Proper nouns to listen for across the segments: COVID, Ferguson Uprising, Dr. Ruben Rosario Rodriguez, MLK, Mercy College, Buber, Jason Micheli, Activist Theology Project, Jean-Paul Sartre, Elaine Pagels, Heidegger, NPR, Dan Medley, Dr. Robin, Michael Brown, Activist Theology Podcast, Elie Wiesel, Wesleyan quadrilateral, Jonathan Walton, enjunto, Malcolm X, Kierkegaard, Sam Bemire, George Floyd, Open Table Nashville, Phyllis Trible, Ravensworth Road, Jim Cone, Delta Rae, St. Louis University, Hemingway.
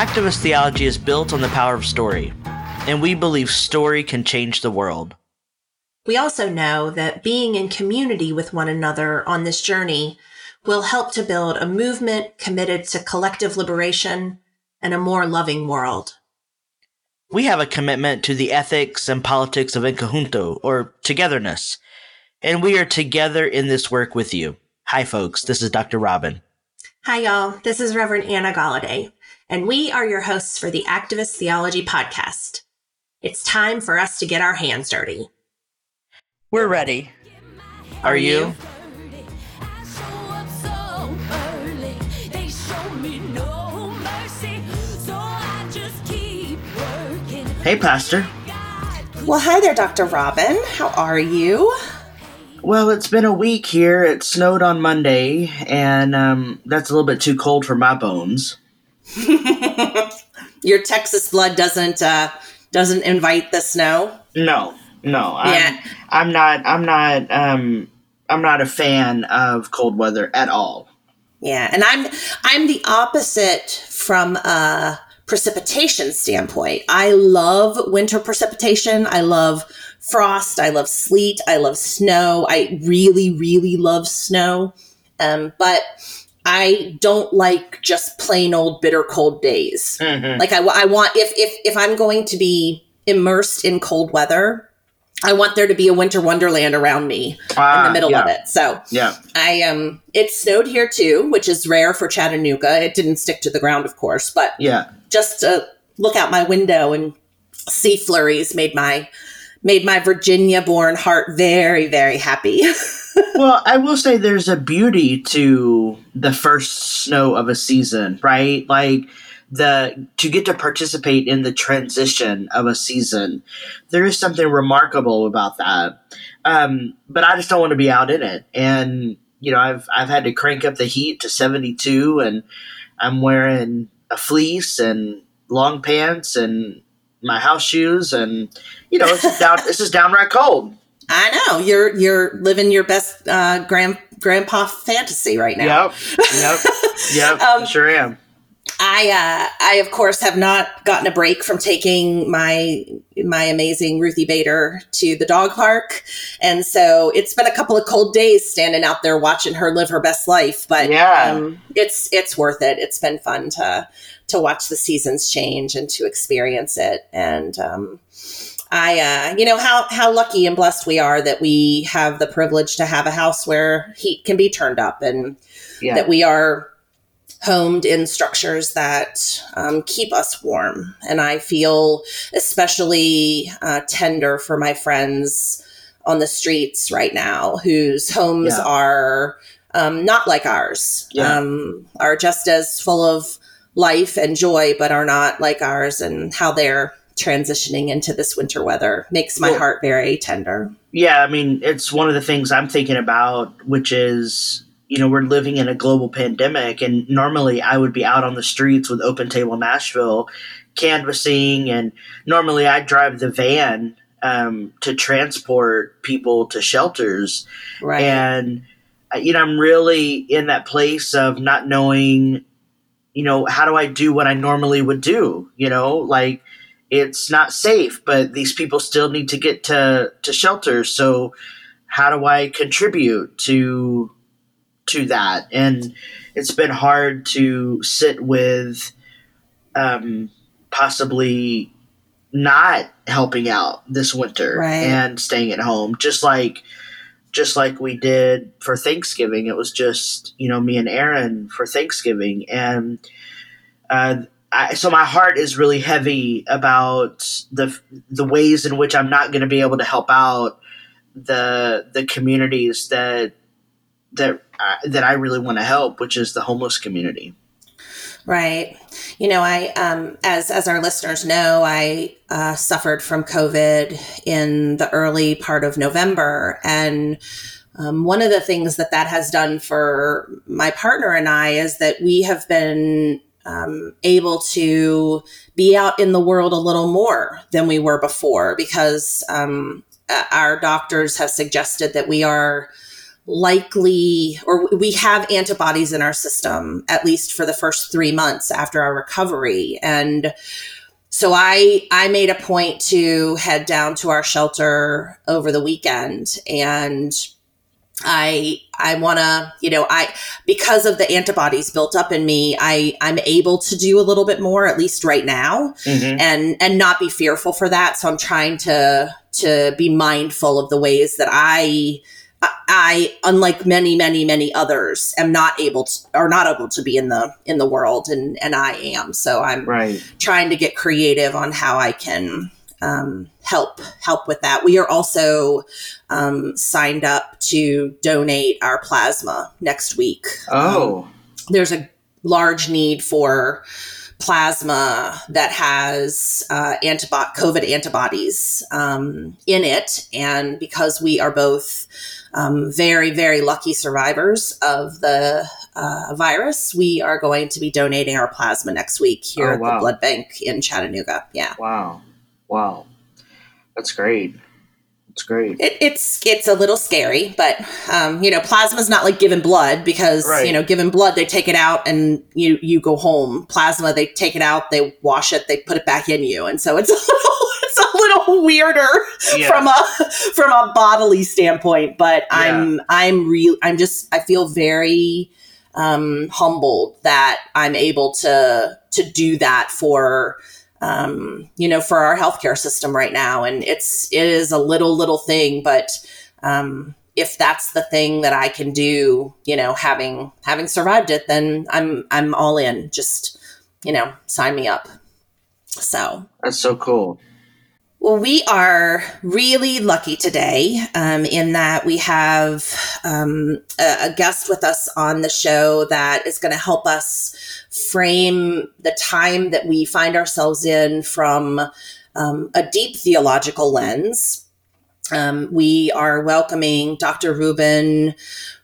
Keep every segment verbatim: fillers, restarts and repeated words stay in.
Activist theology is built on the power of story, and we believe story can change the world. We also know that being in community with one another on this journey will help to build a movement committed to collective liberation and a more loving world. We have a commitment to the ethics and politics of enjunto, or togetherness, and we are together in this work with you. Hi, folks. This is Doctor Robin. Hi, y'all. This is Reverend Anna Galladay, and we are your hosts for the Activist Theology Podcast. It's time for us to get our hands dirty. We're ready. Are you? Hey, Pastor. Well, hi there, Doctor Robin. How are you? Well, it's been a week here. It snowed on Monday, and um, that's a little bit too cold for my bones. Your Texas blood doesn't uh, doesn't invite the snow? No, no. I'm, yeah. I'm not. I'm not. Um, I'm not a fan of cold weather at all. Yeah, and I'm I'm the opposite from. Uh, precipitation standpoint. I love winter precipitation. I love frost. I love sleet. I love snow. I really, really love snow. Um, but I don't like just plain old bitter cold days. Mm-hmm. Like I, I want, if, if, if I'm going to be immersed in cold weather, I want there to be a winter wonderland around me ah, in the middle yeah. of it. So yeah. I um, it snowed here too, which is rare for Chattanooga. It didn't stick to the ground, of course, but yeah. just to look out my window and see flurries made my made my Virginia-born heart very, very happy. Well, I will say there's a beauty to the first snow of a season, right? Like the to get to participate in the transition of a season. There is something remarkable about that. Um, but I just don't want to be out in it. And, you know, I've I've had to crank up the heat to seventy-two, and I'm wearing a fleece and long pants and my house shoes, and you know it's down, this is downright cold. I know you're you're living your best uh, grand grandpa fantasy right now. Yep, yep, yep. um, I sure am. I uh, I of course have not gotten a break from taking my my amazing Ruthie Bader to the dog park, and so it's been a couple of cold days standing out there watching her live her best life. But yeah. um, it's it's worth it. It's been fun to to watch the seasons change and to experience it. And um, I uh, you know how how lucky and blessed we are that we have the privilege to have a house where heat can be turned up, and yeah. that we are homed in structures that um, keep us warm. And I feel especially uh, tender for my friends on the streets right now, whose homes yeah. are um, not like ours, yeah. um, are just as full of life and joy, but are not like ours, and how they're transitioning into this winter weather makes my well, heart very tender. Yeah, I mean, it's one of the things I'm thinking about, which is, you know, we're living in a global pandemic, and normally I would be out on the streets with Open Table Nashville canvassing. And normally I drive the van um, to transport people to shelters. Right. And, you know, I'm really in that place of not knowing, you know, how do I do what I normally would do? You know, like it's not safe, but these people still need to get to, to shelters. So how do I contribute to to that? And it's been hard to sit with um, possibly not helping out this winter right. and staying at home, just like just like we did for Thanksgiving. It was just, you know, me and Aaron for Thanksgiving, and uh, I, so my heart is really heavy about the the ways in which I'm not going to be able to help out the the communities that that uh, that I really want to help, which is the homeless community. Right. You know, I, um, as, as our listeners know, I, uh, suffered from COVID in the early part of November. And, um, one of the things that that has done for my partner and I is that we have been, um, able to be out in the world a little more than we were before, because, um, our doctors have suggested that we are likely, or we have antibodies in our system, at least for the first three months after our recovery. And so I, I made a point to head down to our shelter over the weekend, and I, I want to, you know, I, because of the antibodies built up in me, I, I'm able to do a little bit more, at least right now, mm-hmm. and, and not be fearful for that. So I'm trying to, to be mindful of the ways that I, I, unlike many, many, many others, am not able to, are not able to be in the, in the world. And, and I am, so I'm right. trying to get creative on how I can, um, help, help with that. We are also, um, signed up to donate our plasma next week. Oh, um, there's a large need for plasma that has, uh, antibody, COVID antibodies, um, in it. And because we are both, um, very, very lucky survivors of the, uh, virus, we are going to be donating our plasma next week here oh, wow. at the blood bank in Chattanooga. Yeah. Wow. Wow. That's great. That's great. It, it's, it's a little scary, but, um, you know, plasma is not like giving blood because, right. you know, giving blood, they take it out and you, you go home. Plasma, they take it out, they wash it, they put it back in you. And so it's a little, it's a little weirder yeah. from a, from a bodily standpoint, but yeah. I'm, I'm real, I'm just, I feel very, um, humbled that I'm able to, to do that for, Um, you know, for our healthcare system right now. And it's, it is a little, little thing, but, um, if that's the thing that I can do, you know, having, having survived it, then I'm, I'm all in. Just, you know, sign me up. So. That's so cool. Well, we are really lucky today, um, in that we have, um, a, a guest with us on the show that is going to help us frame the time that we find ourselves in from um, a deep theological lens. Um, we are welcoming Doctor Ruben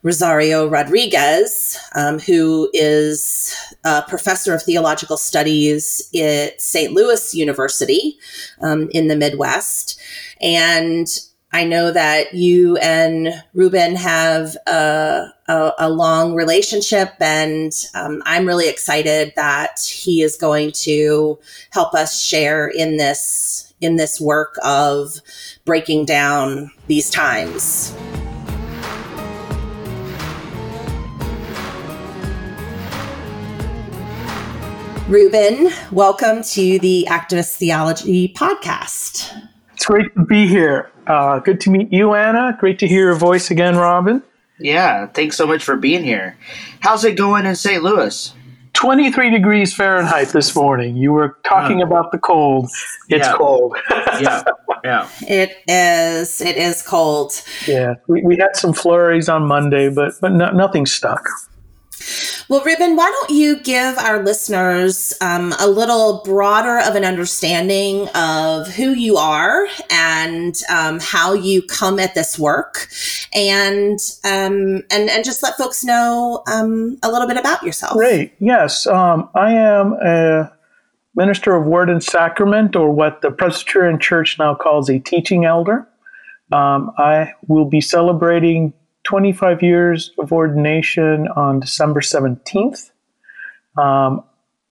Rosario Rodriguez, um, who is a professor of theological studies at Saint Louis University um, in the Midwest. And I know that you and Ruben have a, a, a long relationship, and um, I'm really excited that he is going to help us share in this, in this work of breaking down these times. Ruben, welcome to the Activist Theology Podcast. It's great to be here. Uh, good to meet you, Anna. Great to hear your voice again, Robin. Yeah, thanks so much for being here. How's it going in Saint Louis? twenty-three degrees Fahrenheit this morning. You were talking oh. about the cold. It's yeah. cold. yeah, yeah. It is. It is cold. Yeah, we, we had some flurries on Monday, but but no, nothing stuck. Well, Ruben, why don't you give our listeners um, a little broader of an understanding of who you are and um, how you come at this work, and um, and and just let folks know um, a little bit about yourself. Great. Yes, um, I am a minister of Word and Sacrament, or what the Presbyterian Church now calls a teaching elder. Um, I will be celebrating twenty-five years of ordination on December seventeenth, um,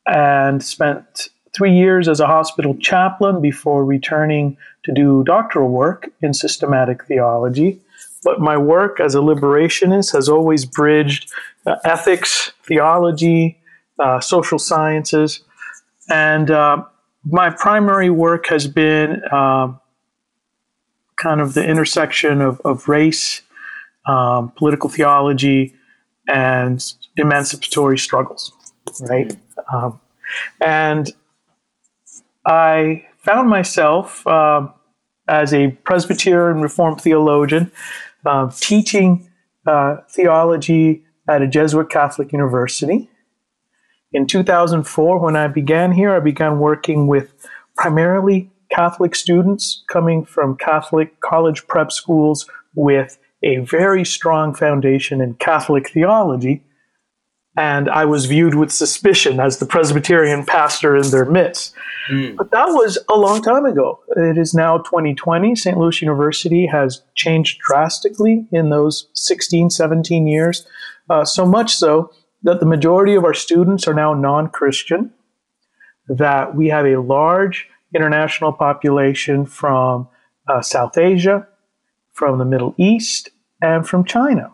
and spent three years as a hospital chaplain before returning to do doctoral work in systematic theology. But my work as a liberationist has always bridged uh, ethics, theology, uh, social sciences, and uh, my primary work has been uh, kind of the intersection of, of race, Um, political theology, and emancipatory struggles, right? Um, and I found myself uh, as a Presbyterian Reformed theologian uh, teaching uh, theology at a Jesuit Catholic university. In two thousand four, when I began here, I began working with primarily Catholic students coming from Catholic college prep schools with a very strong foundation in Catholic theology, and I was viewed with suspicion as the Presbyterian pastor in their midst. Mm. But that was a long time ago. It is now twenty twenty. Saint Louis University has changed drastically in those sixteen, seventeen years, uh, so much so that the majority of our students are now non-Christian, that we have a large international population from uh, South Asia, from the Middle East, and from China.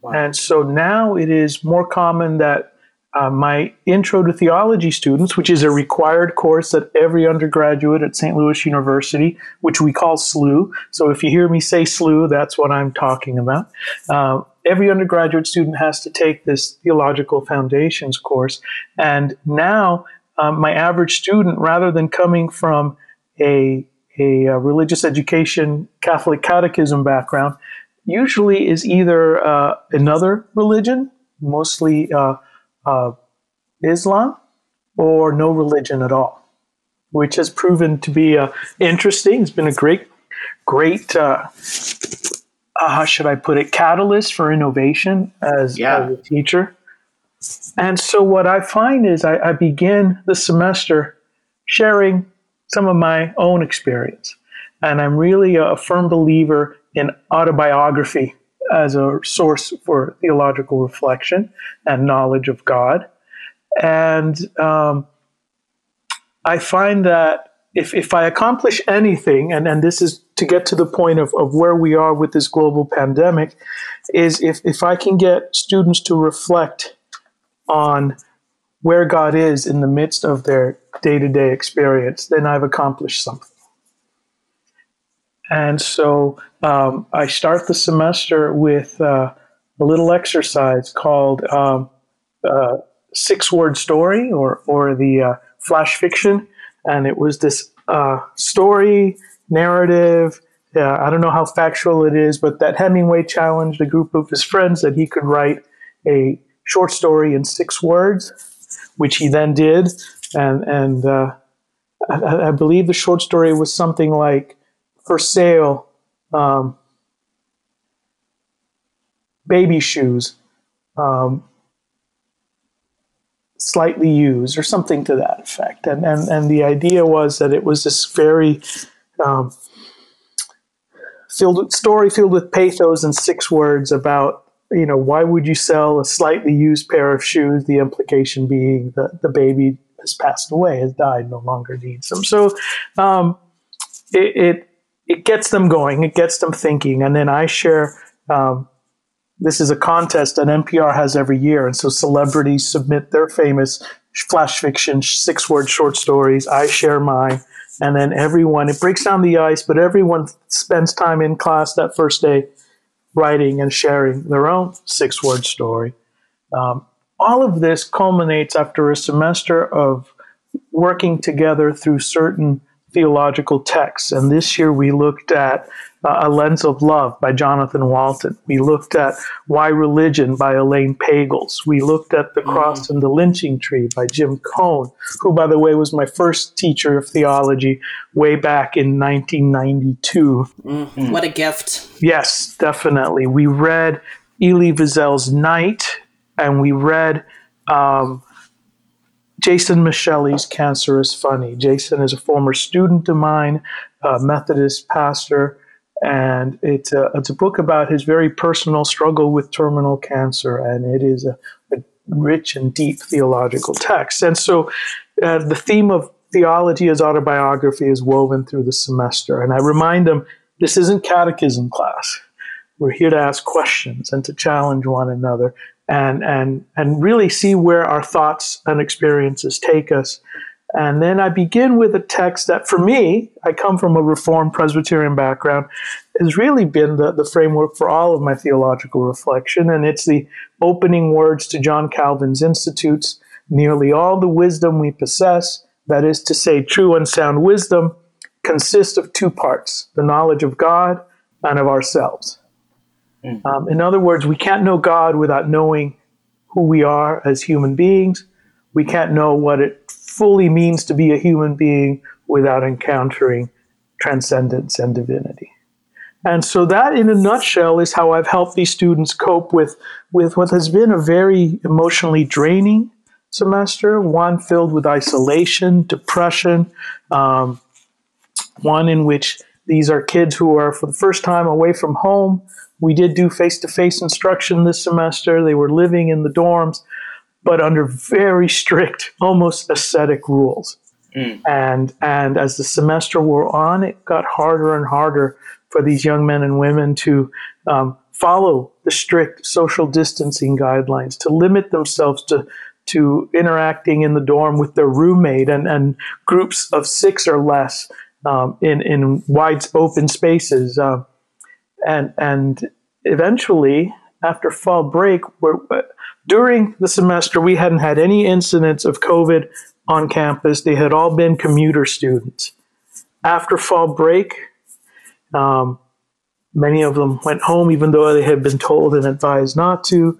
Wow. And so now it is more common that uh, my intro to theology students, which is a required course at every undergraduate at Saint Louis University, which we call S L U. So if you hear me say S L U, that's what I'm talking about. Uh, every undergraduate student has to take this theological foundations course. And now um, my average student, rather than coming from a, a, a religious education Catholic catechism background, usually is either uh, another religion, mostly uh, uh, Islam, or no religion at all, which has proven to be uh, interesting. It's been a great, great, uh, uh, how should I put it, catalyst for innovation as, yeah. as a teacher. And so what I find is I, I begin the semester sharing some of my own experience. And I'm really a firm believer in autobiography as a source for theological reflection and knowledge of God. And um, I find that if, if I accomplish anything, and, and this is to get to the point of, of where we are with this global pandemic, is if, if I can get students to reflect on where God is in the midst of their day-to-day experience, then I've accomplished something. And so um, I start the semester with uh, a little exercise called um, uh, six-word story or or the uh, flash fiction. And it was this uh, story, narrative, uh, I don't know how factual it is, but that Hemingway challenged a group of his friends that he could write a short story in six words, which he then did. And, and uh, I, I believe the short story was something like, for sale, um, baby shoes, um, slightly used, or something to that effect. And and and the idea was that it was this very um, filled story filled with pathos in six words about, you know, why would you sell a slightly used pair of shoes? The implication being that the baby has passed away, has died, no longer needs them. So um, it. it It gets them going. It gets them thinking. And then I share, um, this is a contest that N P R has every year. And so celebrities submit their famous flash fiction, six-word short stories. I share mine. And then everyone, it breaks down the ice, but everyone spends time in class that first day writing and sharing their own six-word story. Um, all of this culminates after a semester of working together through certain theological texts. And this year we looked at uh, A Lens of Love by Jonathan Walton. We looked at Why Religion by Elaine Pagels. We looked at The Cross and the Lynching Tree by Jim Cone, who, by the way, was my first teacher of theology way back in nineteen ninety-two. Mm-hmm. What a gift. Yes, definitely. We read Elie Wiesel's Night, and we read um, Jason Michele's Cancer is Funny. Jason is a former student of mine, a Methodist pastor, and it's a, it's a book about his very personal struggle with terminal cancer, and it is a, a rich and deep theological text. And so uh, the theme of theology as autobiography is woven through the semester, and I remind them, this isn't catechism class. We're here to ask questions and to challenge one another, and and and really see where our thoughts and experiences take us. And then I begin with a text that, for me, I come from a Reformed Presbyterian background, has really been the, the framework for all of my theological reflection, and it's the opening words to John Calvin's Institutes. Nearly all the wisdom we possess, that is to say, true and sound wisdom, consists of two parts, the knowledge of God and of ourselves. Um, in other words, we can't know God without knowing who we are as human beings. We can't know what it fully means to be a human being without encountering transcendence and divinity. And so that, in a nutshell, is how I've helped these students cope with, with what has been a very emotionally draining semester, one filled with isolation, depression, um, one in which these are kids who are for the first time away from home. We did do face-to-face instruction this semester. They were living in the dorms, but under very strict, almost ascetic rules. Mm. And, and as the semester wore on, it got harder and harder for these young men and women to um, follow the strict social distancing guidelines, to limit themselves to to interacting in the dorm with their roommate and, and groups of six or less um, in, in wide open spaces. Uh, and and eventually, after fall break, we're, during the semester, we hadn't had any incidents of COVID on campus. They had all been commuter students. After fall break, Um, many of them went home, even though they had been told and advised not to.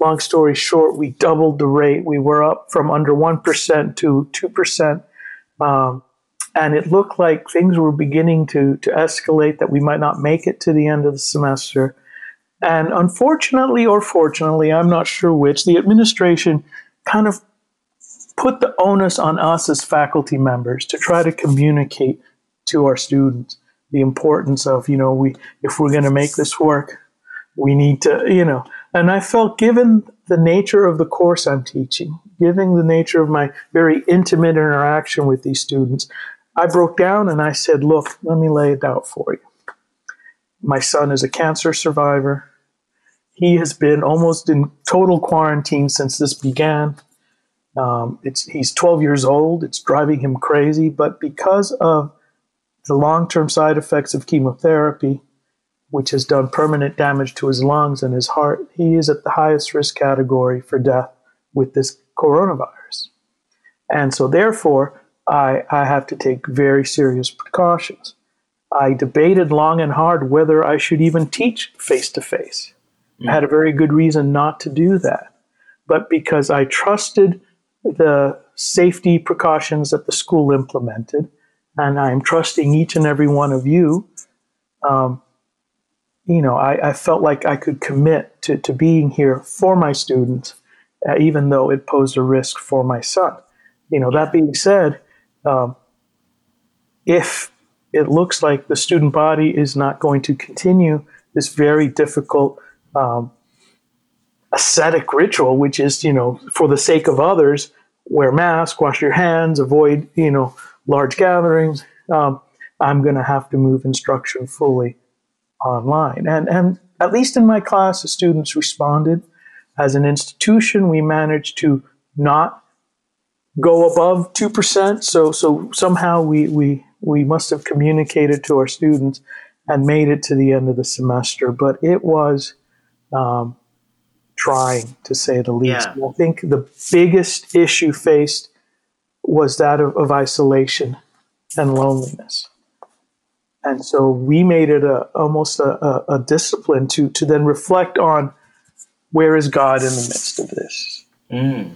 Long story short, we doubled the rate. We were up from under one percent to two percent. Um, and it looked like things were beginning to, to escalate, that we might not make it to the end of the semester. And unfortunately or fortunately, I'm not sure which, the administration kind of put the onus on us as faculty members to try to communicate to our students the importance of, you know, we if we're going to make this work, we need to, you know. And I felt, given the nature of the course I'm teaching, given the nature of my very intimate interaction with these students, I broke down and I said, look, let me lay it out for you. My son is a cancer survivor. He has been almost in total quarantine since this began. Um, it's he's twelve years old. It's driving him crazy. But because of the long-term side effects of chemotherapy, which has done permanent damage to his lungs and his heart, he is at the highest risk category for death with this coronavirus. And so therefore, I, I have to take very serious precautions. I debated long and hard whether I should even teach face-to-face. Mm-hmm. I had a very good reason not to do that. But because I trusted the safety precautions that the school implemented, and I'm trusting each and every one of you, um, you know, I, I felt like I could commit to, to being here for my students, uh, even though it posed a risk for my son. You know, that being said, um, if it looks like the student body is not going to continue this very difficult um, ascetic ritual, which is, you know, for the sake of others, wear masks, wash your hands, avoid, you know, large gatherings, um, I'm going to have to move instruction fully online. And, and at least in my class, the students responded. As an institution, we managed to not go above two percent. So, so somehow we, we, we must have communicated to our students and made it to the end of the semester. But it was um, trying, to say the least. Yeah. I think the biggest issue faced was that of, of isolation and loneliness. And so we made it a, almost a, a, a discipline to, to then reflect on, where is God in the midst of this? Mm.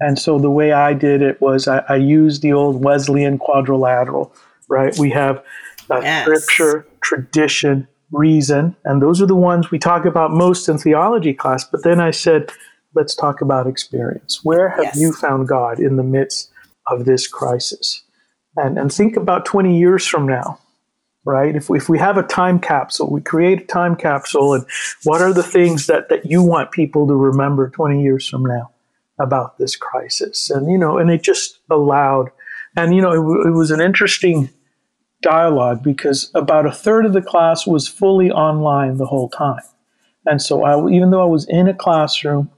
And so the way I did it was I, I used the old Wesleyan quadrilateral, right? We have uh, yes. scripture, tradition, reason, and those are the ones we talk about most in theology class. But then I said, let's talk about experience. Where have yes. you found God in the midst of this crisis? And and think about twenty years from now, right? If we, if we have a time capsule, we create a time capsule, and what are the things that, that you want people to remember twenty years from now about this crisis? And, you know, and it just allowed, and, you know, it, w- it was an interesting dialogue, because about a third of the class was fully online the whole time. And so I, even though I was in a classroom,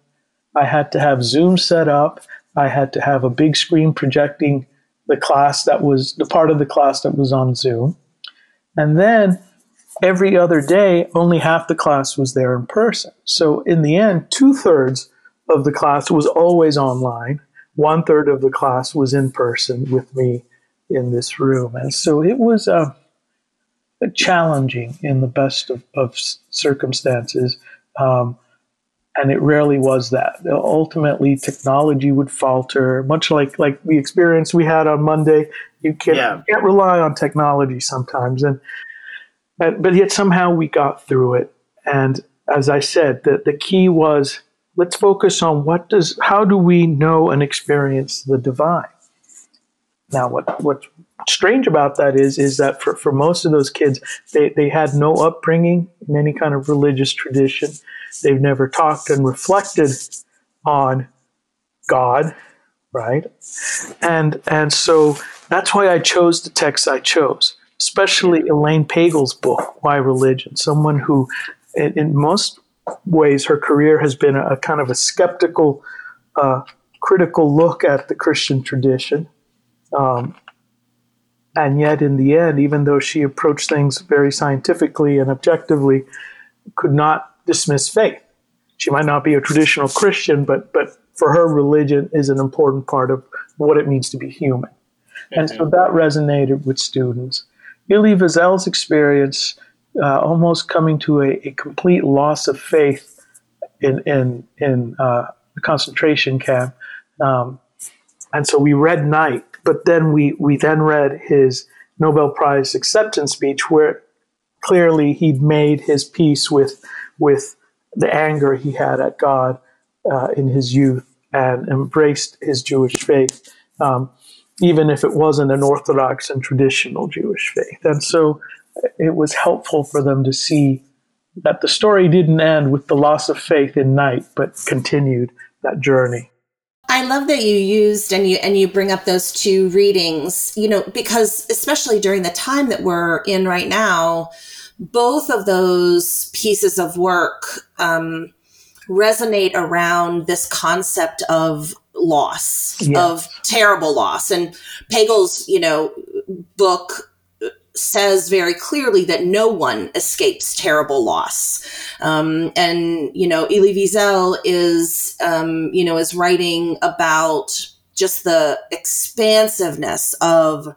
I had to have Zoom set up. I had to have a big screen projecting the class that was the part of the class that was on Zoom. And then every other day, only half the class was there in person. So in the end, two thirds of the class was always online. One third of the class was in person with me in this room. And so it was uh, challenging in the best of, of circumstances. Um, And it rarely was that. Ultimately, technology would falter, much like, like the experience we had on Monday. You can't, yeah. can't rely on technology sometimes. And But yet somehow we got through it. And as I said, the, the key was, let's focus on what does, how do we know and experience the divine? Now, what, what's strange about that is, is that for, for most of those kids, they, they had no upbringing in any kind of religious tradition. They've never talked and reflected on God, right? And, and so that's why I chose the text I chose, especially Elaine Pagels' book, Why Religion? Someone who, in, in most ways, her career has been a, a kind of a skeptical, uh, critical look at the Christian tradition. Um, and yet in the end, even though she approached things very scientifically and objectively, could not dismiss faith. She might not be a traditional Christian, but but for her, religion is an important part of what it means to be human. Mm-hmm. And so that resonated with students. Elie Wiesel's experience, uh, almost coming to a, a complete loss of faith in in, in uh, the concentration camp. Um, and so we read Night. But then we, we then read his Nobel Prize acceptance speech, where clearly he'd made his peace with with the anger he had at God uh, in his youth and embraced his Jewish faith, um, even if it wasn't an Orthodox and traditional Jewish faith. And so it was helpful for them to see that the story didn't end with the loss of faith in Night, but continued that journey. I love that you used and you and you bring up those two readings, you know, because especially during the time that we're in right now, both of those pieces of work um, resonate around this concept of loss, yes. of terrible loss. And Pagels, you know, book says very clearly that no one escapes terrible loss. Um, and, you know, Elie Wiesel is, um, you know, is writing about just the expansiveness of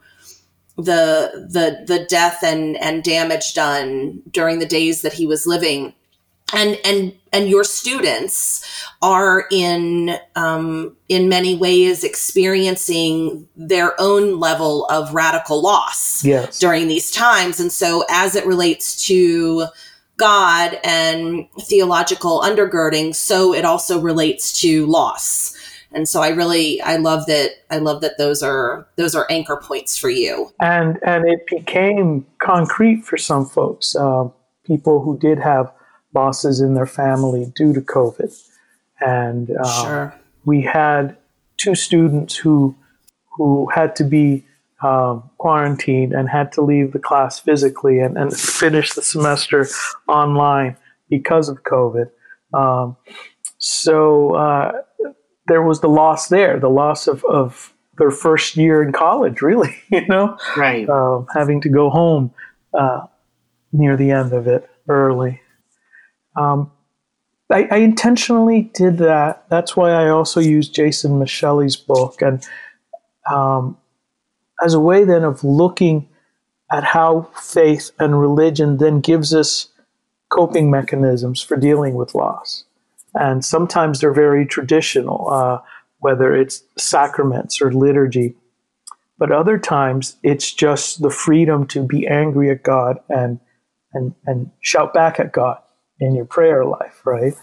the, the, the death and, and damage done during the days that he was living. And, and, and your students are in, um, in many ways experiencing their own level of radical loss yes. during these times. And so as it relates to God and theological undergirding, so it also relates to loss. And so I really, I love that. I love that those are, those are anchor points for you. And, and it became concrete for some folks, uh, people who did have losses in their family due to COVID. And uh, sure. we had two students who who had to be um, quarantined and had to leave the class physically and, and finish the semester online because of COVID. Um, so uh, there was the loss there, the loss of, of their first year in college, really, you know, right? Uh, having to go home uh, near the end of it early. Um, I, I intentionally did that. That's why I also used Jason Micheli's book and um, as a way then of looking at how faith and religion then gives us coping mechanisms for dealing with loss. And sometimes they're very traditional, uh, whether it's sacraments or liturgy. But other times it's just the freedom to be angry at God and and, and shout back at God in your prayer life, right?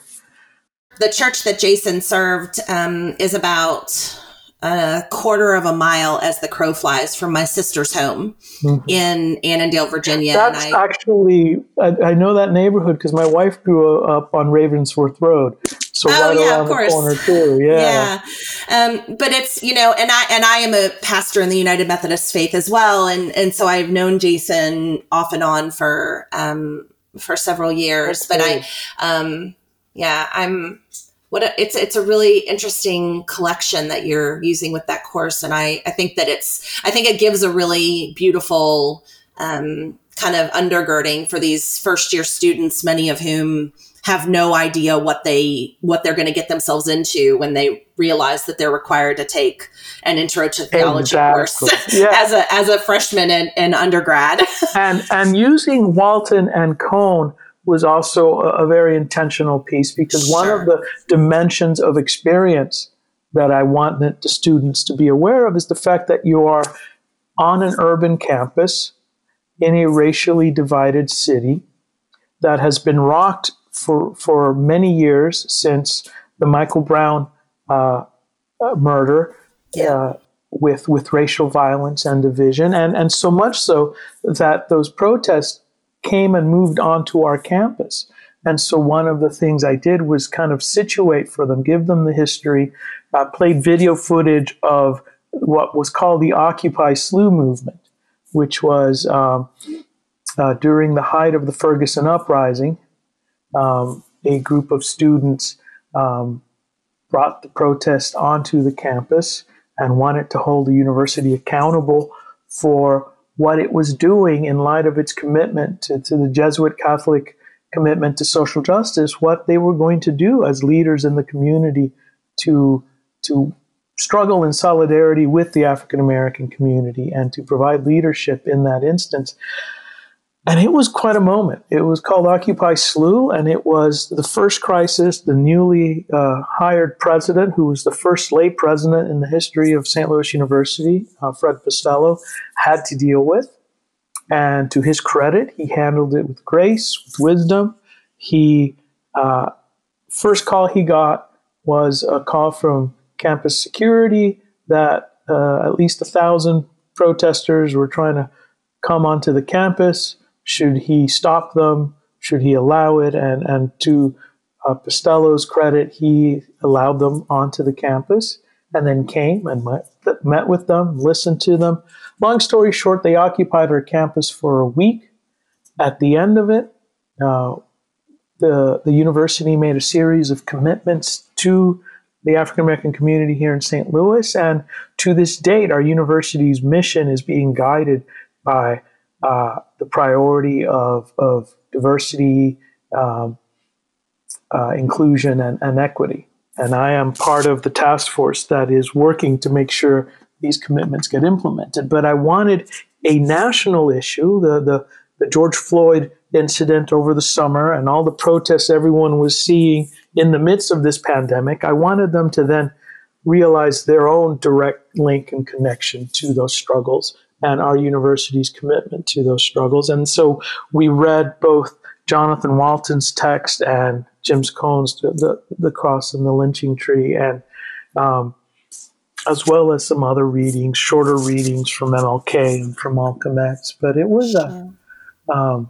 The church that Jason served um, is about a quarter of a mile as the crow flies from my sister's home mm-hmm. in Annandale, Virginia. That's and I, actually, I, I know that neighborhood because my wife grew up on Ravensworth Road. So oh, right yeah, around of course. the corner too. Yeah. yeah. Um, but it's, you know, and I, and I am a pastor in the United Methodist faith as well. And, and so I've known Jason off and on for, um, for several years, but I, um, yeah, I'm what a, it's, it's a really interesting collection that you're using with that course. And I, I think that it's, I think it gives a really beautiful, um, kind of undergirding for these first year students, many of whom have no idea what they, what they're going to get themselves into when they realize that they're required to take an intro to theology exactly. course yeah. as a, as a freshman and, and undergrad. and, and using Walton and Cone was also a, a very intentional piece because sure. one of the dimensions of experience that I wanted the students to be aware of is the fact that you are on an urban campus in a racially divided city that has been rocked for, for many years since the Michael Brown uh, murder yeah. uh, with with racial violence and division. And, and so much so that those protests came and moved onto our campus. And so one of the things I did was kind of situate for them, give them the history. I played video footage of what was called the Occupy S L U movement, which was um, uh, during the height of the Ferguson Uprising. Um, a group of students um, brought the protest onto the campus and wanted to hold the university accountable for what it was doing in light of its commitment to, to the Jesuit Catholic commitment to social justice, what they were going to do as leaders in the community to, to struggle in solidarity with the African-American community and to provide leadership in that instance. And it was quite a moment. It was called Occupy S L U, and it was the first crisis. The newly uh, hired president, who was the first lay president in the history of Saint Louis University, uh, Fred Pestello, had to deal with. And to his credit, he handled it with grace, with wisdom. He uh, first call he got was a call from campus security that uh, at least a thousand protesters were trying to come onto the campus. Should he stop them? Should he allow it? And and to uh, Pestello's credit, he allowed them onto the campus and then came and met, met with them, listened to them. Long story short, they occupied our campus for a week. At the end of it, uh, the, the university made a series of commitments to the African-American community here in Saint Louis. And to this date, our university's mission is being guided by Uh, the priority of, of diversity, um, uh, inclusion, and, and equity. And I am part of the task force that is working to make sure these commitments get implemented. But I wanted a national issue, the, the, the George Floyd incident over the summer and all the protests everyone was seeing in the midst of this pandemic. I wanted them to then realize their own direct link and connection to those struggles and our university's commitment to those struggles. And so we read both Jonathan Walton's text and Jim Cone's the, the Cross and the Lynching Tree, and um, as well as some other readings, shorter readings from M L K and from Malcolm X. But it was uh, um,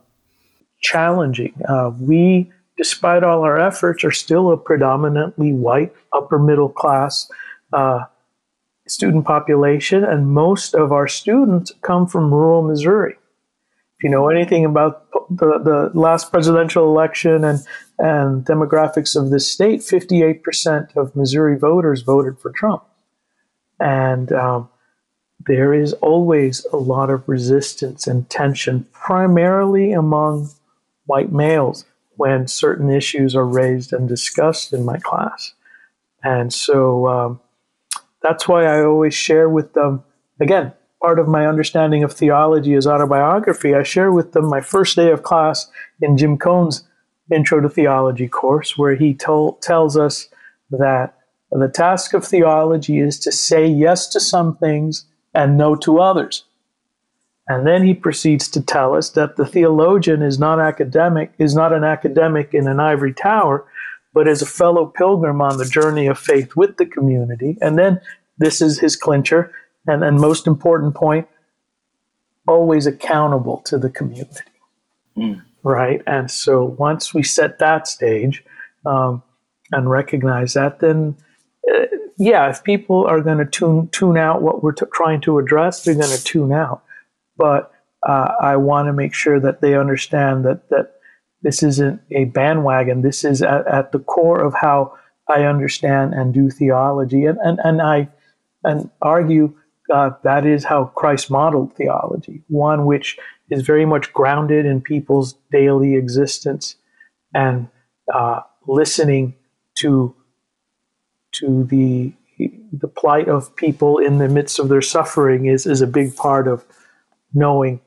challenging. Uh, we, despite all our efforts, are still a predominantly white, upper-middle class uh student population, and most of our students come from rural Missouri. If you know anything about the, the last presidential election and, and demographics of this state, fifty-eight percent of Missouri voters voted for Trump. And um, there is always a lot of resistance and tension, primarily among white males, when certain issues are raised and discussed in my class. And so um, that's why I always share with them, again, part of my understanding of theology is autobiography. I share with them my first day of class in Jim Cone's Intro to Theology course, where he told, tells us that the task of theology is to say yes to some things and no to others. And then he proceeds to tell us that the theologian is not academic, is not an academic in an ivory tower, but as a fellow pilgrim on the journey of faith with the community. And then this is his clincher, and, and most important point, always accountable to the community, mm. right? And so once we set that stage um, and recognize that, then, uh, yeah, if people are going to tune tune out what we're t- trying to address, they're going to tune out. But uh, I want to make sure that they understand that that this isn't a bandwagon. This is at, at the core of how I understand and do theology. And and, and I and argue uh, that is how Christ modeled theology, one which is very much grounded in people's daily existence and uh, listening to to the the plight of people in the midst of their suffering is, is a big part of knowing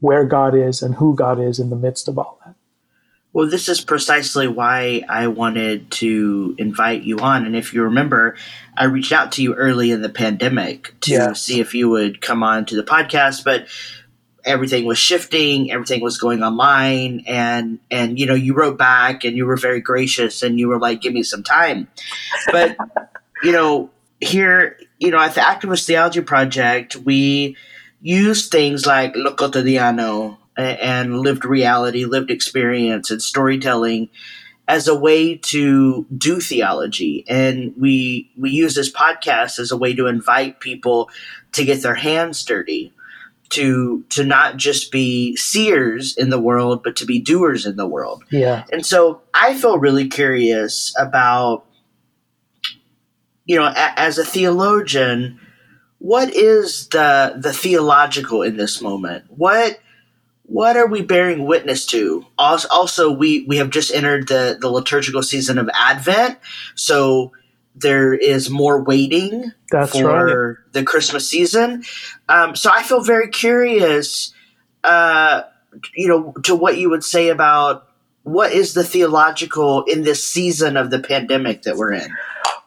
where God is and who God is in the midst of all that. Well, this is precisely why I wanted to invite you on. And if you remember, I reached out to you early in the pandemic to yes. see if you would come on to the podcast. But everything was shifting, everything was going online, and and you know, you wrote back and you were very gracious and you were like, give me some time. But you know, here, you know, at the Activist Theology Project, we use things like lo cotidiano and lived reality, lived experience, and storytelling as a way to do theology. And we we use this podcast as a way to invite people to get their hands dirty, to to not just be seers in the world, but to be doers in the world. Yeah. And so I feel really curious about, you know, a, as a theologian, what is the the theological in this moment? What What are we bearing witness to? Also, we, we have just entered the, the liturgical season of Advent, so there is more waiting That's for right. the Christmas season. Um, so I feel very curious, uh, you know, to what you would say about what is the theological in this season of the pandemic that we're in?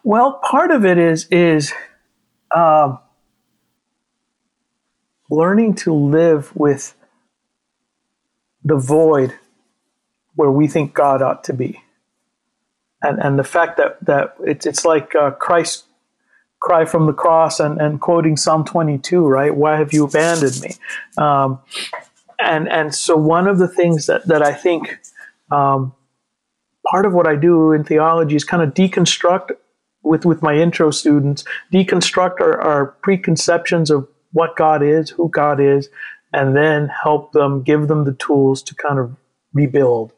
Well, part of it is is uh, learning to live with the void where we think God ought to be. And and the fact that, that it's it's like uh, Christ's cry from the cross and, and quoting Psalm twenty-two, right? Why have you abandoned me? Um, and and so one of the things that, that I think um, part of what I do in theology is kind of deconstruct with, with my intro students, deconstruct our, our preconceptions of what God is, who God is, and then help them, give them the tools to kind of rebuild.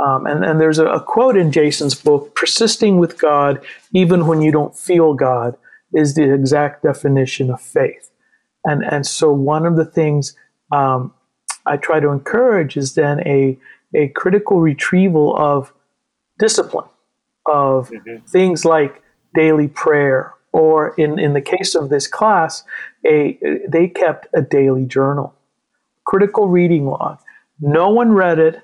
Um, and, and there's a, a quote in Jason's book, persisting with God, even when you don't feel God, is the exact definition of faith. And and so one of the things um, I try to encourage is then a, a critical retrieval of discipline, of mm-hmm. things like daily prayer, or in, in the case of this class, a they kept a daily journal. Critical reading log. No one read it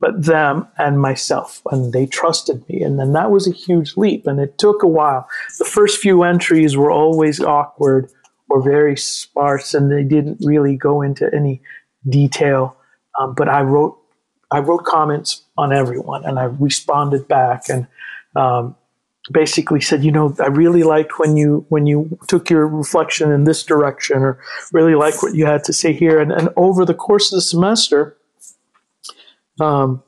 but them and myself, and they trusted me. And then that was a huge leap, and it took a while. The first few entries were always awkward or very sparse, and they didn't really go into any detail. Um, but I wrote, I wrote comments on everyone, and I responded back, and um, basically said, you know, I really liked when you when you took your reflection in this direction, or really liked what you had to say here. And, and over the course of the semester, um,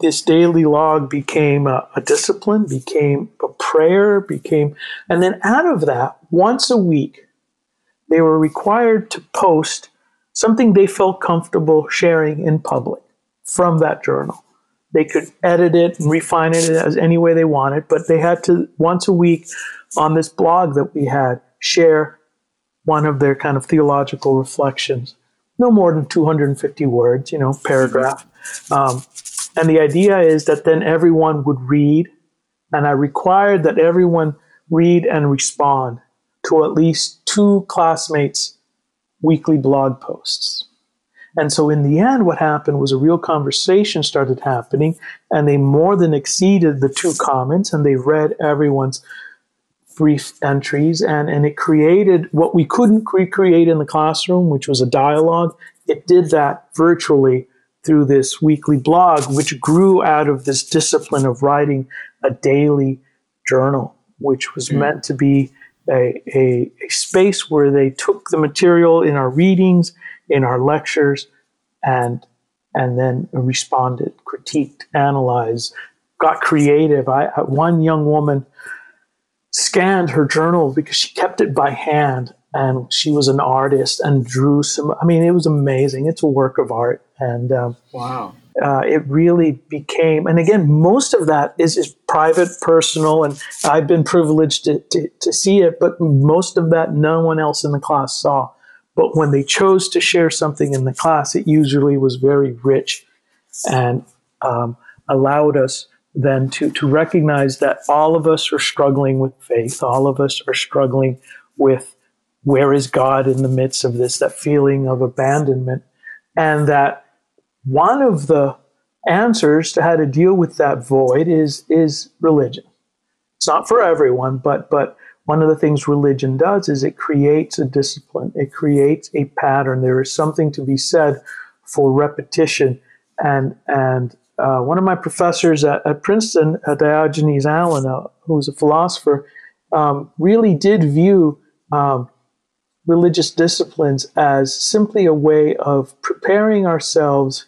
this daily log became a, a discipline, became a prayer, became, and then out of that, once a week, they were required to post something they felt comfortable sharing in public from that journal. They could edit it and refine it as any way they wanted, but they had to, once a week on this blog that we had, share one of their kind of theological reflections. No more than two hundred fifty words, you know, paragraph. Um, and the idea is that then everyone would read, and I required that everyone read and respond to at least two classmates' weekly blog posts. And so in the end, what happened was a real conversation started happening, and they more than exceeded the two comments, and they read everyone's brief entries, and, and it created what we couldn't recreate in the classroom, which was a dialogue. It did that virtually through this weekly blog, which grew out of this discipline of writing a daily journal, which was mm-hmm. meant to be a, a, a space where they took the material in our readings, in our lectures, and and then responded, critiqued, analyzed, got creative. I, one young woman scanned her journal because she kept it by hand, and she was an artist and drew some, I mean, it was amazing. It's a work of art. And um, wow, uh, it really became, and again, most of that is, is private, personal, and I've been privileged to, to, to see it, but most of that no one else in the class saw. But when they chose to share something in the class, it usually was very rich and um, allowed us then to, to recognize that all of us are struggling with faith. All of us are struggling with where is God in the midst of this, that feeling of abandonment. And that one of the answers to how to deal with that void is, is religion. It's not for everyone, but, but One of the things religion does is it creates a discipline. It creates a pattern. There is something to be said for repetition. And and uh, one of my professors at, at Princeton, uh, Diogenes Allen, uh, who's a philosopher, um, really did view um, religious disciplines as simply a way of preparing ourselves,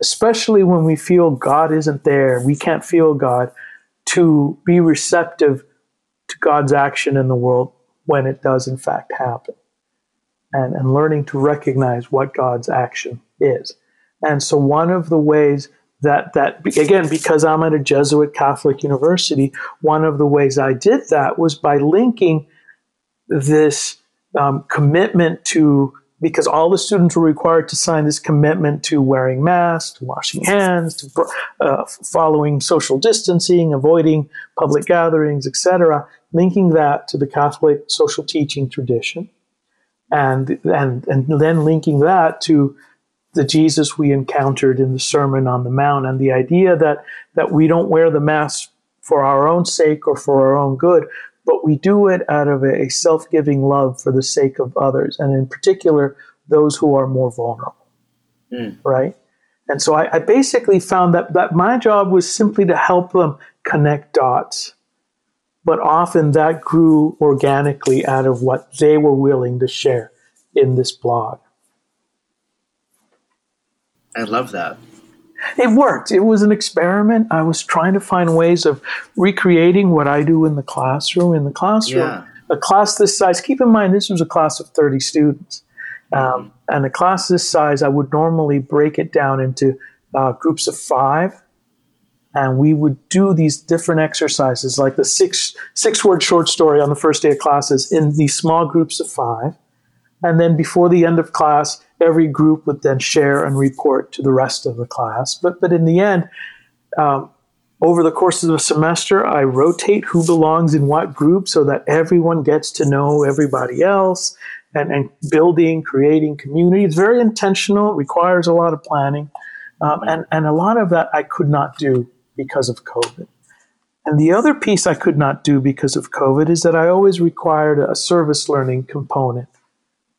especially when we feel God isn't there, we can't feel God, to be receptive to God's action in the world when it does in fact happen, and, and learning to recognize what God's action is. And so one of the ways that, that, again, because I'm at a Jesuit Catholic university, one of the ways I did that was by linking this um, commitment to, because all the students were required to sign this commitment to wearing masks, to washing hands, to uh, following social distancing, avoiding public gatherings, et cetera, linking that to the Catholic social teaching tradition, and, and, and then linking that to the Jesus we encountered in the Sermon on the Mount, and the idea that, that we don't wear the mask for our own sake or for our own good, but we do it out of a self-giving love for the sake of others, and in particular, those who are more vulnerable, mm. right? And so I, I basically found that, that my job was simply to help them connect dots, but often that grew organically out of what they were willing to share in this blog. I love that. It worked. It was an experiment. I was trying to find ways of recreating what I do in the classroom. In the classroom, yeah. A class this size, keep in mind this was a class of thirty students. Um, and a class this size, I would normally break it down into uh, groups of five. And we would do these different exercises, like the six, six-word short story on the first day of classes in these small groups of five. And then before the end of class, every group would then share and report to the rest of the class. But but in the end, um, over the course of the semester, I rotate who belongs in what group so that everyone gets to know everybody else, and, and building, creating community. It's very intentional, requires a lot of planning. Um, and, and a lot of that I could not do because of COVID. And the other piece I could not do because of COVID is that I always required a service learning component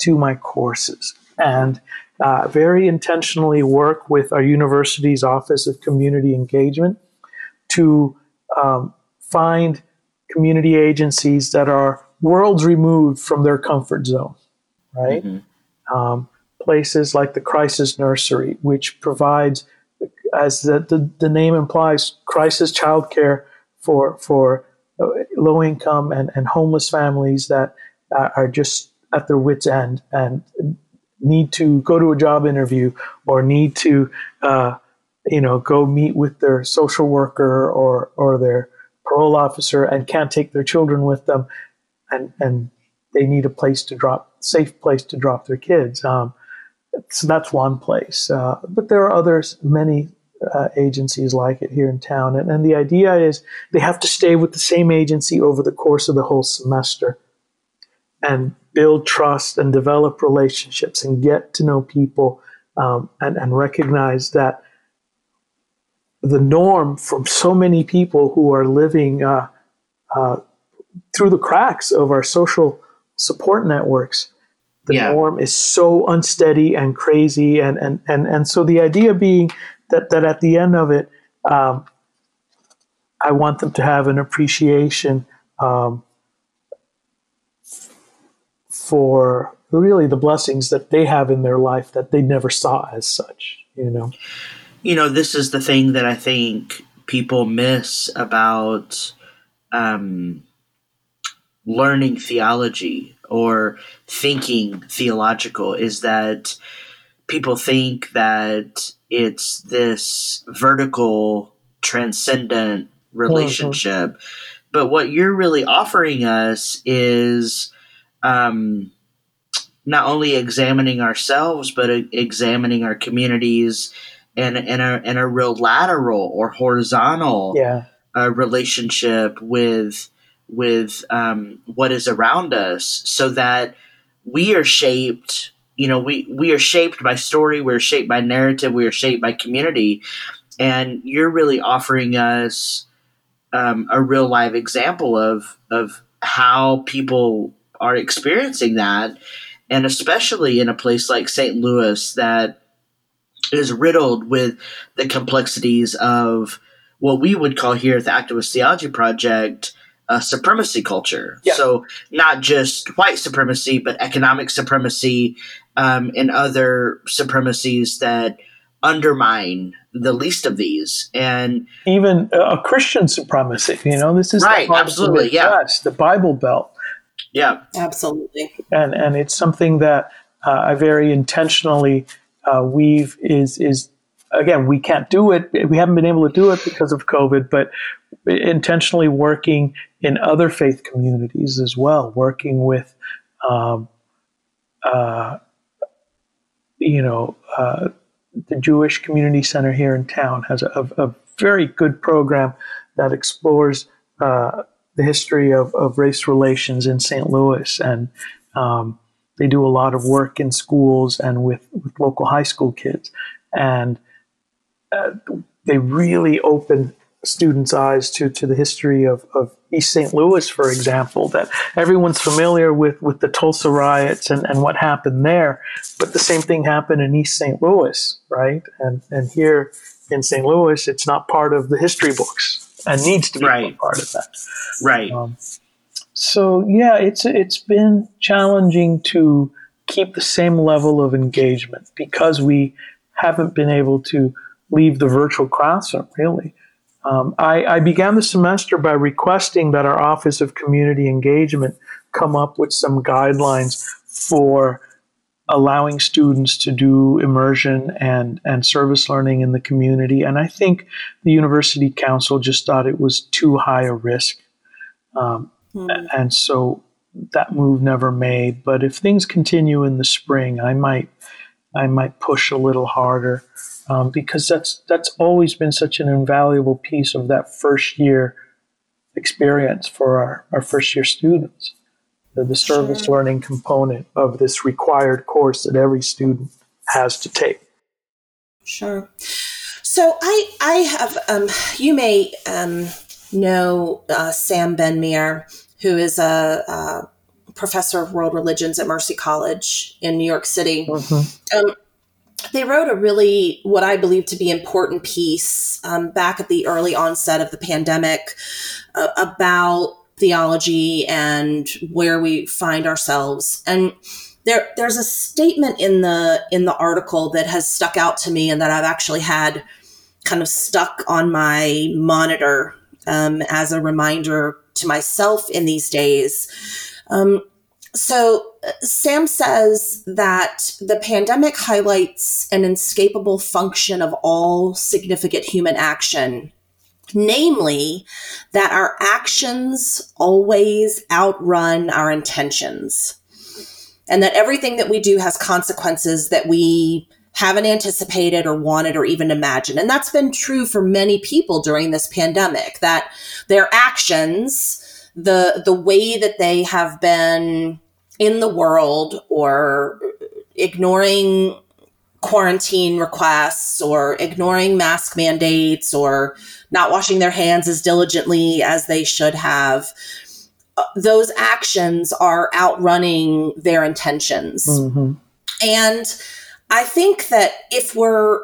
to my courses, and uh, very intentionally work with our university's Office of Community Engagement to um, find community agencies that are worlds removed from their comfort zone, right? Mm-hmm. Um, places like the Crisis Nursery, which provides, as the, the, the name implies, crisis childcare for, for low-income and, and homeless families that uh, are just at their wit's end and need to go to a job interview or need to, uh, you know, go meet with their social worker or, or their parole officer and can't take their children with them. And, and they need a place to drop, safe place to drop their kids. Um, so that's one place. Uh, but there are others, many uh, agencies like it here in town. And, and the idea is they have to stay with the same agency over the course of the whole semester and build trust and develop relationships and get to know people, um, and, and recognize that the norm from so many people who are living uh, uh, through the cracks of our social support networks, the yeah. norm is so unsteady and crazy. And, and, and, and so the idea being that, that at the end of it, um, I want them to have an appreciation um, for really the blessings that they have in their life that they never saw as such, you know? You know, this is the thing that I think people miss about um, learning theology or thinking theological, is that people think that it's this vertical, transcendent relationship. Mm-hmm. But what you're really offering us is Um, not only examining ourselves, but uh, examining our communities and in a in a real lateral or horizontal yeah. uh, relationship with with um, what is around us, so that we are shaped. You know, we we are shaped by story, we're shaped by narrative, we are shaped by community, and you're really offering us um, a real live example of of. how people are experiencing that, and especially in a place like Saint Louis that is riddled with the complexities of what we would call here at the Activist Theology Project uh, supremacy culture. Yeah. So not just white supremacy, but economic supremacy um, and other supremacies that undermine the least of these, and even a uh, Christian supremacy. You know, this is right, the absolutely, yeah, West, the Bible Belt, yeah, absolutely, and and it's something that uh, I very intentionally uh, weave. Is is again, we can't do it. We haven't been able to do it because of COVID, but intentionally working in other faith communities as well, working with, um, uh, you know. Uh, The Jewish Community Center here in town has a, a very good program that explores uh, the history of, of race relations in Saint Louis, and um, they do a lot of work in schools and with, with local high school kids, and uh, they really open students' eyes to, to the history of, of East Saint Louis, for example, that everyone's familiar with, with the Tulsa riots and, and what happened there, but the same thing happened in East Saint Louis, right? And and here in Saint Louis, it's not part of the history books and needs to be right. part of that. Right. Um, so, yeah, it's it's been challenging to keep the same level of engagement because we haven't been able to leave the virtual classroom, really. Um, I, I began the semester by requesting that our Office of Community Engagement come up with some guidelines for allowing students to do immersion and, and service learning in the community. And I think the University Council just thought it was too high a risk. Um, mm. And so that move never made. But if things continue in the spring, I might, I might push a little harder. Um, because that's that's always been such an invaluable piece of that first year experience for our, our first year students, the, the service sure. learning component of this required course that every student has to take. Sure. So I I have um, you may um, know uh, Sam Bemire, who is a, a professor of world religions at Mercy College in New York City. Mm-hmm. Um, They wrote a really, what I believe to be important piece um, back at the early onset of the pandemic uh, about theology and where we find ourselves. And there, there's a statement in the in the article that has stuck out to me and that I've actually had kind of stuck on my monitor um, as a reminder to myself in these days. Um, So Sam says that the pandemic highlights an inescapable function of all significant human action, namely that our actions always outrun our intentions, and that everything that we do has consequences that we haven't anticipated or wanted or even imagined. And that's been true for many people during this pandemic, that their actions, the the way that they have been in the world or ignoring quarantine requests or ignoring mask mandates or not washing their hands as diligently as they should have, those actions are outrunning their intentions. Mm-hmm. And I think that if we're,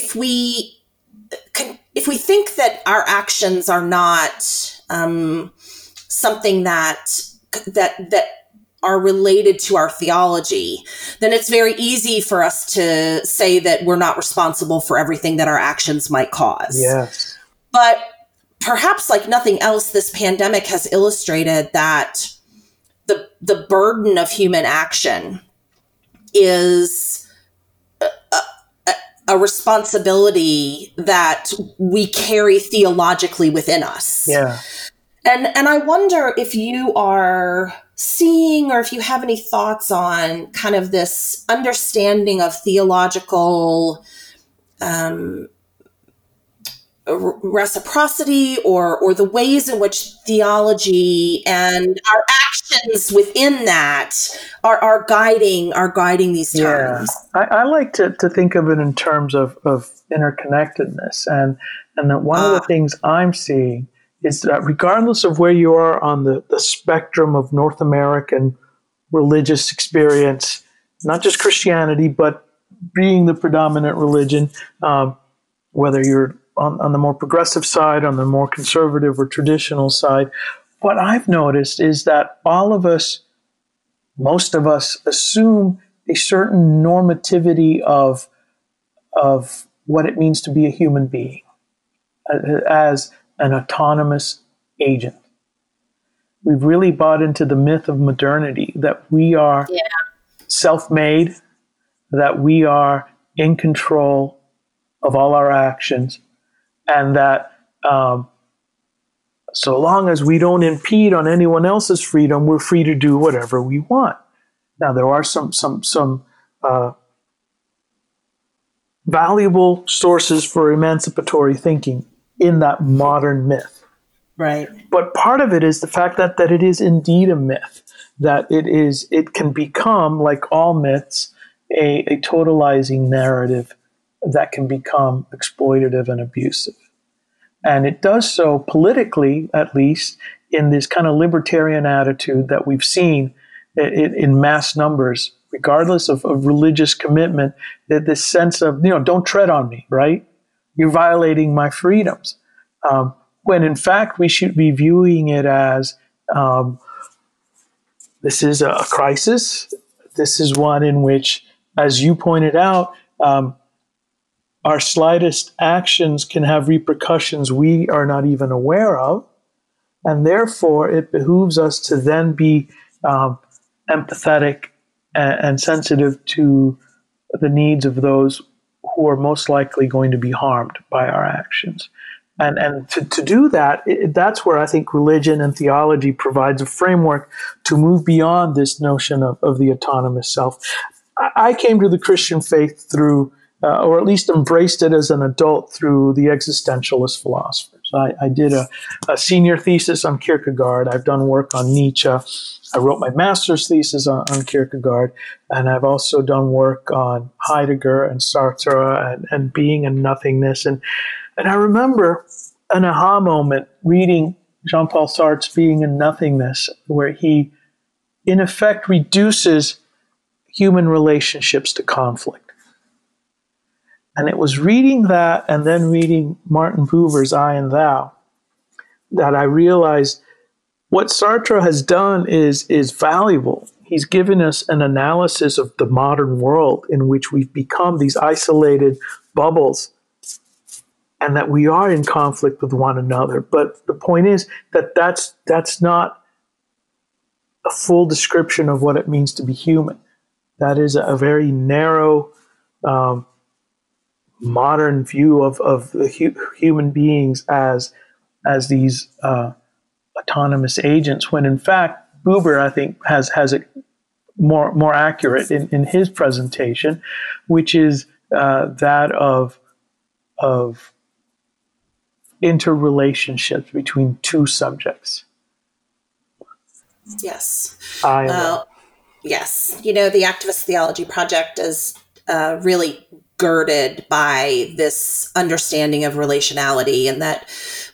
if we can, if we think that our actions are not um, something that that that are related to our theology, then it's very easy for us to say that we're not responsible for everything that our actions might cause. Yes. But perhaps like nothing else, this pandemic has illustrated that the the burden of human action is a, a, a responsibility that we carry theologically within us. Yeah. And and I wonder if you are seeing or if you have any thoughts on kind of this understanding of theological um, reciprocity or or the ways in which theology and our actions within that are, are guiding are guiding these terms. Yeah. I, I like to, to think of it in terms of, of interconnectedness, and and that one uh, of the things I'm seeing is that regardless of where you are on the, the spectrum of North American religious experience, not just Christianity, but being the predominant religion, um, whether you're on, on the more progressive side, on the more conservative or traditional side, what I've noticed is that all of us, most of us, assume a certain normativity of, of what it means to be a human being as an autonomous agent. We've really bought into the myth of modernity, that we are yeah. self-made, that we are in control of all our actions, and that um, so long as we don't impede on anyone else's freedom, we're free to do whatever we want. Now, there are some some some uh, valuable sources for emancipatory thinking in that modern myth. Right. But part of it is the fact that, that it is indeed a myth, that it is it can become, like all myths, a, a totalizing narrative that can become exploitative and abusive. And it does so politically, at least, in this kind of libertarian attitude that we've seen in, in mass numbers, regardless of, of religious commitment, that this sense of, you know, don't tread on me, right? You're violating my freedoms. Um, when in fact, we should be viewing it as, um, this is a crisis. This is one in which, as you pointed out, um, our slightest actions can have repercussions we are not even aware of, and therefore it behooves us to then be um, empathetic and, and sensitive to the needs of those who are most likely going to be harmed by our actions. And and to, to do that, it, that's where I think religion and theology provides a framework to move beyond this notion of, of the autonomous self. I, I came to the Christian faith through Uh, or at least embraced it as an adult through the existentialist philosophers. I, I did a, a senior thesis on Kierkegaard. I've done work on Nietzsche. I wrote my master's thesis on, on Kierkegaard. And I've also done work on Heidegger and Sartre and, and being and nothingness. And, and I remember an aha moment reading Jean-Paul Sartre's Being and Nothingness, where he, in effect, reduces human relationships to conflict. And it was reading that and then reading Martin Buber's I and Thou that I realized what Sartre has done is, is valuable. He's given us an analysis of the modern world in which we've become these isolated bubbles and that we are in conflict with one another. But the point is that that's, that's not a full description of what it means to be human. That is a very narrow um modern view of, of the hu- human beings as as these uh, autonomous agents, when in fact Buber, I think, has has it more more accurate in, in his presentation, which is uh, that of of interrelationships between two subjects. Yes. I uh, yes. You know, the Activist Theology Project is uh, really girded by this understanding of relationality, and that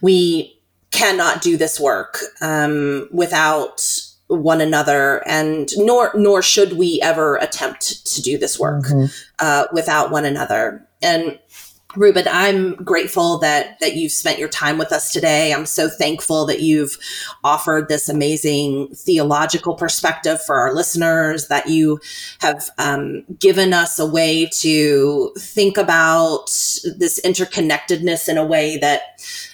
we cannot do this work um, without one another, and nor nor should we ever attempt to do this work mm-hmm. uh, without one another. And Ruben, I'm grateful that that you've spent your time with us today. I'm so thankful that you've offered this amazing theological perspective for our listeners, that you have um, given us a way to think about this interconnectedness in a way that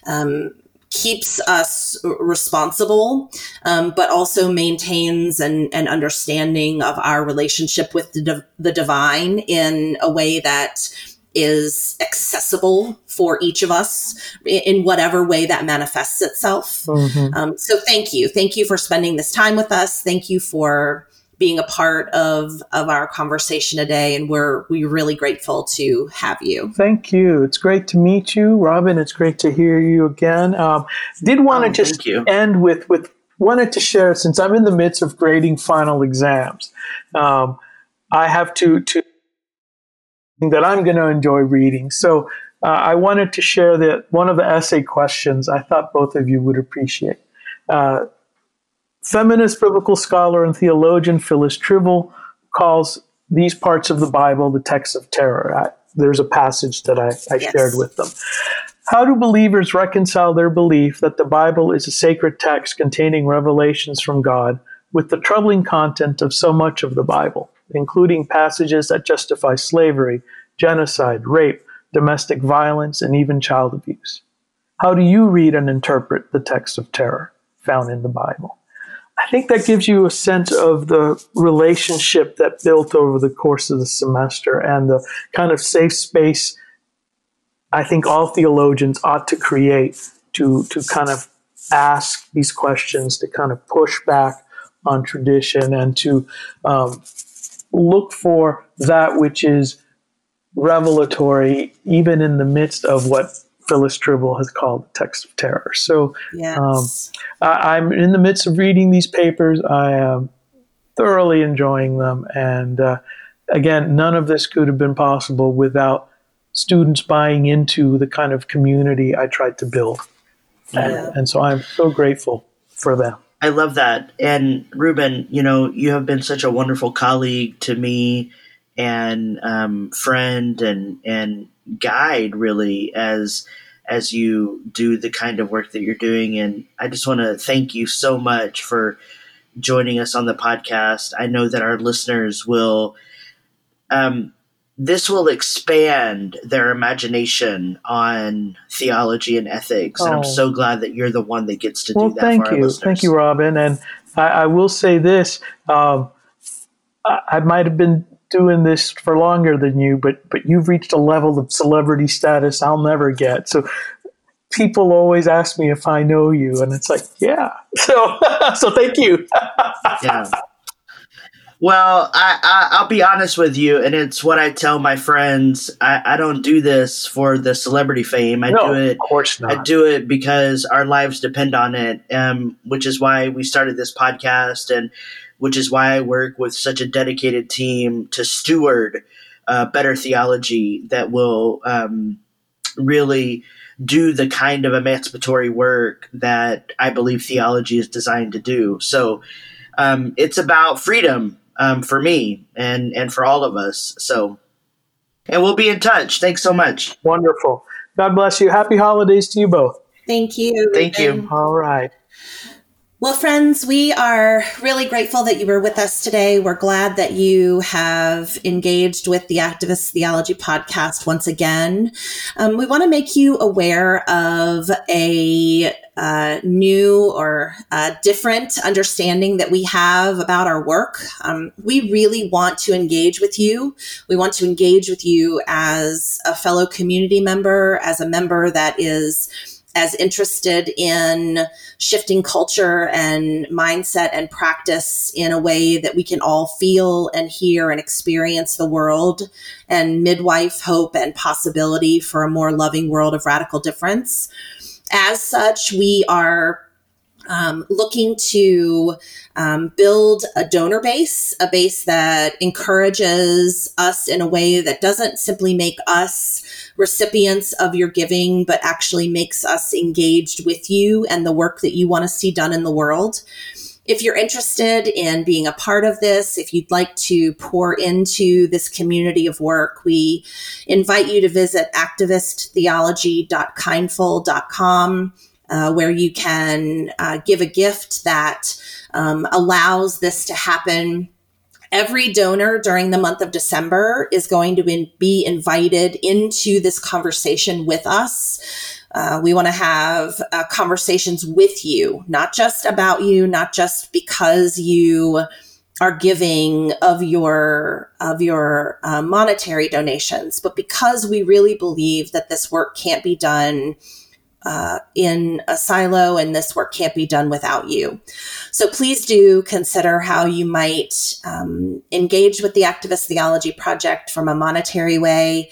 um, keeps us responsible, um, but also maintains an, an understanding of our relationship with the, div- the divine in a way that is accessible for each of us in whatever way that manifests itself. Mm-hmm. Um, so thank you. Thank you for spending this time with us. Thank you for being a part of, of our conversation today. And we're, we're really grateful to have you. Thank you. It's great to meet you, Robin. It's great to hear you again. Um, did want to oh, just end with, with, wanted to share, since I'm in the midst of grading final exams, um, I have to, to, that I'm going to enjoy reading. So uh, I wanted to share that one of the essay questions I thought both of you would appreciate. Uh, feminist biblical scholar and theologian Phyllis Trible calls these parts of the Bible the texts of terror. I, there's a passage that I, I yes. shared with them. How do believers reconcile their belief that the Bible is a sacred text containing revelations from God with the troubling content of so much of the Bible, including passages that justify slavery, genocide, rape, domestic violence, and even child abuse? How do you read and interpret the text of terror found in the Bible? I think that gives you a sense of the relationship that built over the course of the semester and the kind of safe space I think all theologians ought to create to, to kind of ask these questions, to kind of push back on tradition and to um, look for that which is revelatory, even in the midst of what Phyllis Trible has called the text of terror. So yes. um, I, I'm in the midst of reading these papers. I am thoroughly enjoying them. And uh, again, none of this could have been possible without students buying into the kind of community I tried to build. And, yeah. and so I'm so grateful for them. I love that. And Ruben, you know, you have been such a wonderful colleague to me and um, friend and, and guide really as, as you do the kind of work that you're doing. And I just want to thank you so much for joining us on the podcast. I know that our listeners will, um, this will expand their imagination on theology and ethics. Oh. And I'm so glad that you're the one that gets to do well, that thank for our you. listeners. Thank you, Robin. And I, I will say this, um, I, I might have been doing this for longer than you, but but you've reached a level of celebrity status I'll never get. So people always ask me if I know you, and it's like, yeah. So so thank you. Yeah. Well, I, I, I'll be honest with you, and it's what I tell my friends. I, I don't do this for the celebrity fame. I no, do it, of course not. I do it because our lives depend on it, um, which is why we started this podcast, and which is why I work with such a dedicated team to steward uh, better theology that will um, really do the kind of emancipatory work that I believe theology is designed to do. So um, it's about freedom. Um, for me and, and for all of us. So, and we'll be in touch. Thanks so much. Wonderful. God bless you. Happy holidays to you both. Thank you. Thank Ruben. you. All right. Well, friends, we are really grateful that you were with us today. We're glad that you have engaged with the Activist Theology Podcast once again. Um, we want to make you aware of a Uh, new or uh, different understanding that we have about our work. Um, we really want to engage with you. We want to engage with you as a fellow community member, as a member that is as interested in shifting culture and mindset and practice in a way that we can all feel and hear and experience the world and midwife hope and possibility for a more loving world of radical difference. As such, we are um, looking to um, build a donor base, a base that encourages us in a way that doesn't simply make us recipients of your giving, but actually makes us engaged with you and the work that you want to see done in the world. If you're interested in being a part of this, if you'd like to pour into this community of work, we invite you to visit activist theology dot kindful dot com, uh, where you can uh, give a gift that um, allows this to happen. Every donor during the month of December is going to be invited into this conversation with us. Uh, we want to have uh, conversations with you, not just about you, not just because you are giving of your of your uh, monetary donations, but because we really believe that this work can't be done uh, in a silo and this work can't be done without you. So please do consider how you might um, engage with the Activist Theology Project from a monetary way.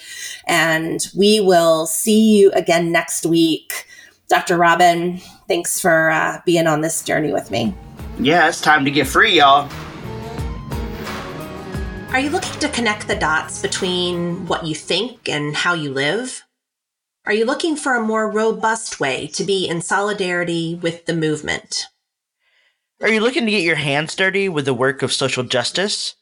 And we will see you again next week. Doctor Robin, thanks for uh, being on this journey with me. Yeah, it's time to get free, y'all. Are you looking to connect the dots between what you think and how you live? Are you looking for a more robust way to be in solidarity with the movement? Are you looking to get your hands dirty with the work of social justice?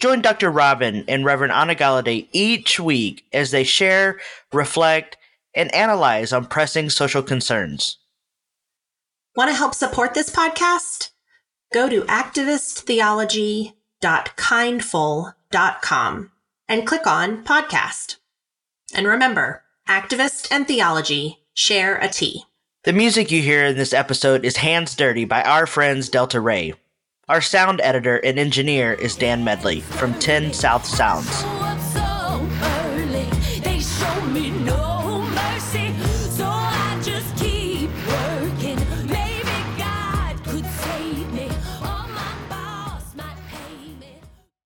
Join Doctor Robin and Reverend Anna Galladay each week as they share, reflect, and analyze on pressing social concerns. Want to help support this podcast? Go to activist theology dot kindful dot com and click on Podcast. And remember, Activist and Theology share a T. The music you hear in this episode is Hands Dirty by our friends Delta Rae. Our sound editor and engineer is Dan Medley from ten South Sounds.